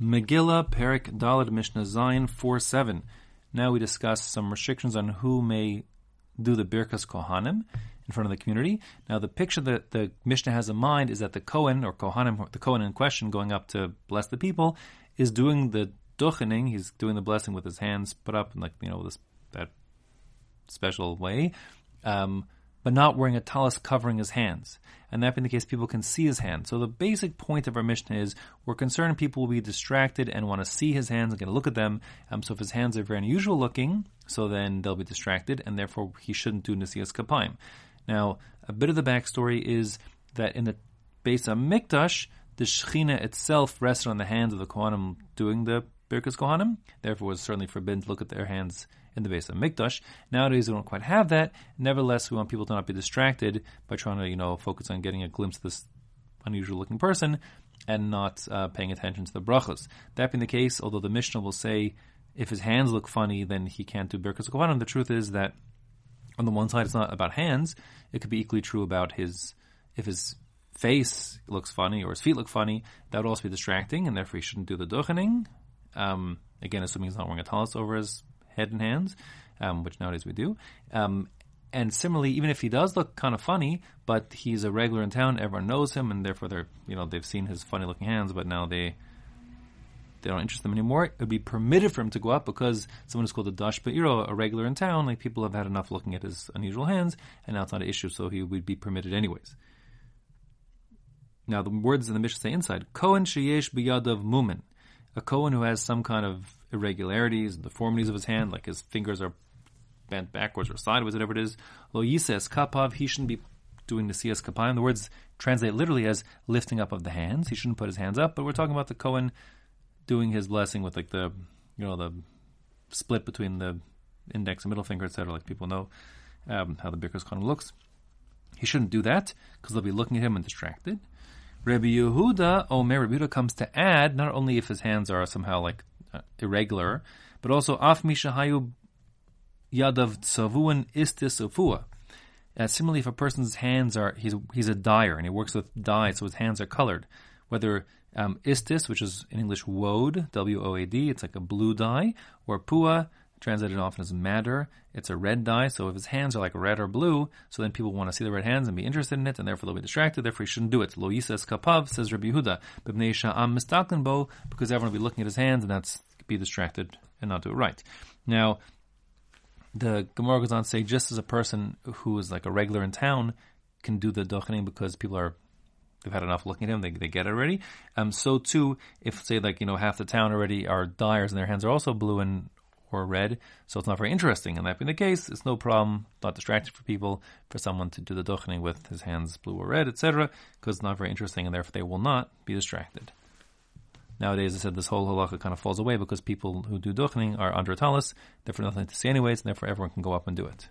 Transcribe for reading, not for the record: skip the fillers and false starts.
Megillah Perik Dalit Mishnah Zion 4:7. Now we discuss some restrictions on who may do the Birkas Kohanim in front of the community. Now the picture that the Mishnah has in mind is that the Kohen or Kohanim, the Kohen in question going up to bless the people, is doing the Duchening. He's doing the blessing with his hands put up in that special way, but not wearing a tallis covering his hands. And that being the case, people can see his hands. So the basic point of our Mishnah is we're concerned people will be distracted and want to see his hands and get a look at them. So if his hands are very unusual looking, so then they'll be distracted, and therefore he shouldn't do nesiat kapayim. Now, a bit of the backstory is that in the Beis Hamikdash, the Shekhinah itself rested on the hands of the Kohanim doing the Birkas Kohanim. Therefore, it was certainly forbidden to look at their hands in the Beis Hamikdash. Nowadays, we don't quite have that. Nevertheless, we want people to not be distracted by trying to, focus on getting a glimpse of this unusual-looking person and not paying attention to the brachos. That being the case, although the Mishnah will say if his hands look funny, then he can't do Birkas Kohanim, the truth is that on the one side, it's not about hands. It could be equally true about if his face looks funny or his feet look funny, that would also be distracting, and therefore he shouldn't do the duchening. Again, assuming he's not wearing a tallis over his head and hands, which nowadays we do. And similarly, even if he does look kind of funny, but he's a regular in town, everyone knows him, and therefore they've seen his funny-looking hands, but now they don't interest them anymore. It would be permitted for him to go up because someone is called a dashpa'iro, a regular in town. Like, people have had enough looking at his unusual hands, and now it's not an issue, so he would be permitted anyways. Now, the words in the Mishnah say inside, Kohen sheyesh biyadav mumin. A Kohen who has some kind of irregularities, deformities of his hand, like his fingers are bent backwards or sideways, whatever it is, lo yises kapav, he shouldn't be doing nesias kapayim. The words translate literally as lifting up of the hands. He shouldn't put his hands up, but we're talking about the Kohen doing his blessing with the split between the index and middle finger, etc. Like, people know how the Birkas Kohanim looks. He shouldn't do that because they'll be looking at him and distracted. Rabbi Yehuda comes to add not only if his hands are somehow irregular, but also af mishahayu yadav tsavuan istis puah. Similarly, if a person's hands are he's a dyer and he works with dye, so his hands are colored, whether istis, which is in English woad, W-O-A-D, it's like a blue dye, or puah, translated often as madder, it's a red dye. So if his hands are like red or blue, so then people want to see the red hands and be interested in it, and therefore they'll be distracted, therefore he shouldn't do it. Lo yisas kapav, says Rabbi Yehuda, b'bnei sha'am mistaklen bo, because everyone will be looking at his hands, and that's be distracted and not do it right. Now, the Gemara goes on to say, just as a person who is like a regular in town can do the duchening because people are they've had enough looking at him, they get it already. So too, if say half the town already are dyers and their hands are also blue or red, so it's not very interesting. And that being the case, it's no problem, not distracted for people, for someone to do the duchening with his hands blue or red, etc., because it's not very interesting, and therefore they will not be distracted. Nowadays, I said this whole halacha kind of falls away because people who do duchening are under tallis, therefore nothing to see anyways, and therefore everyone can go up and do it.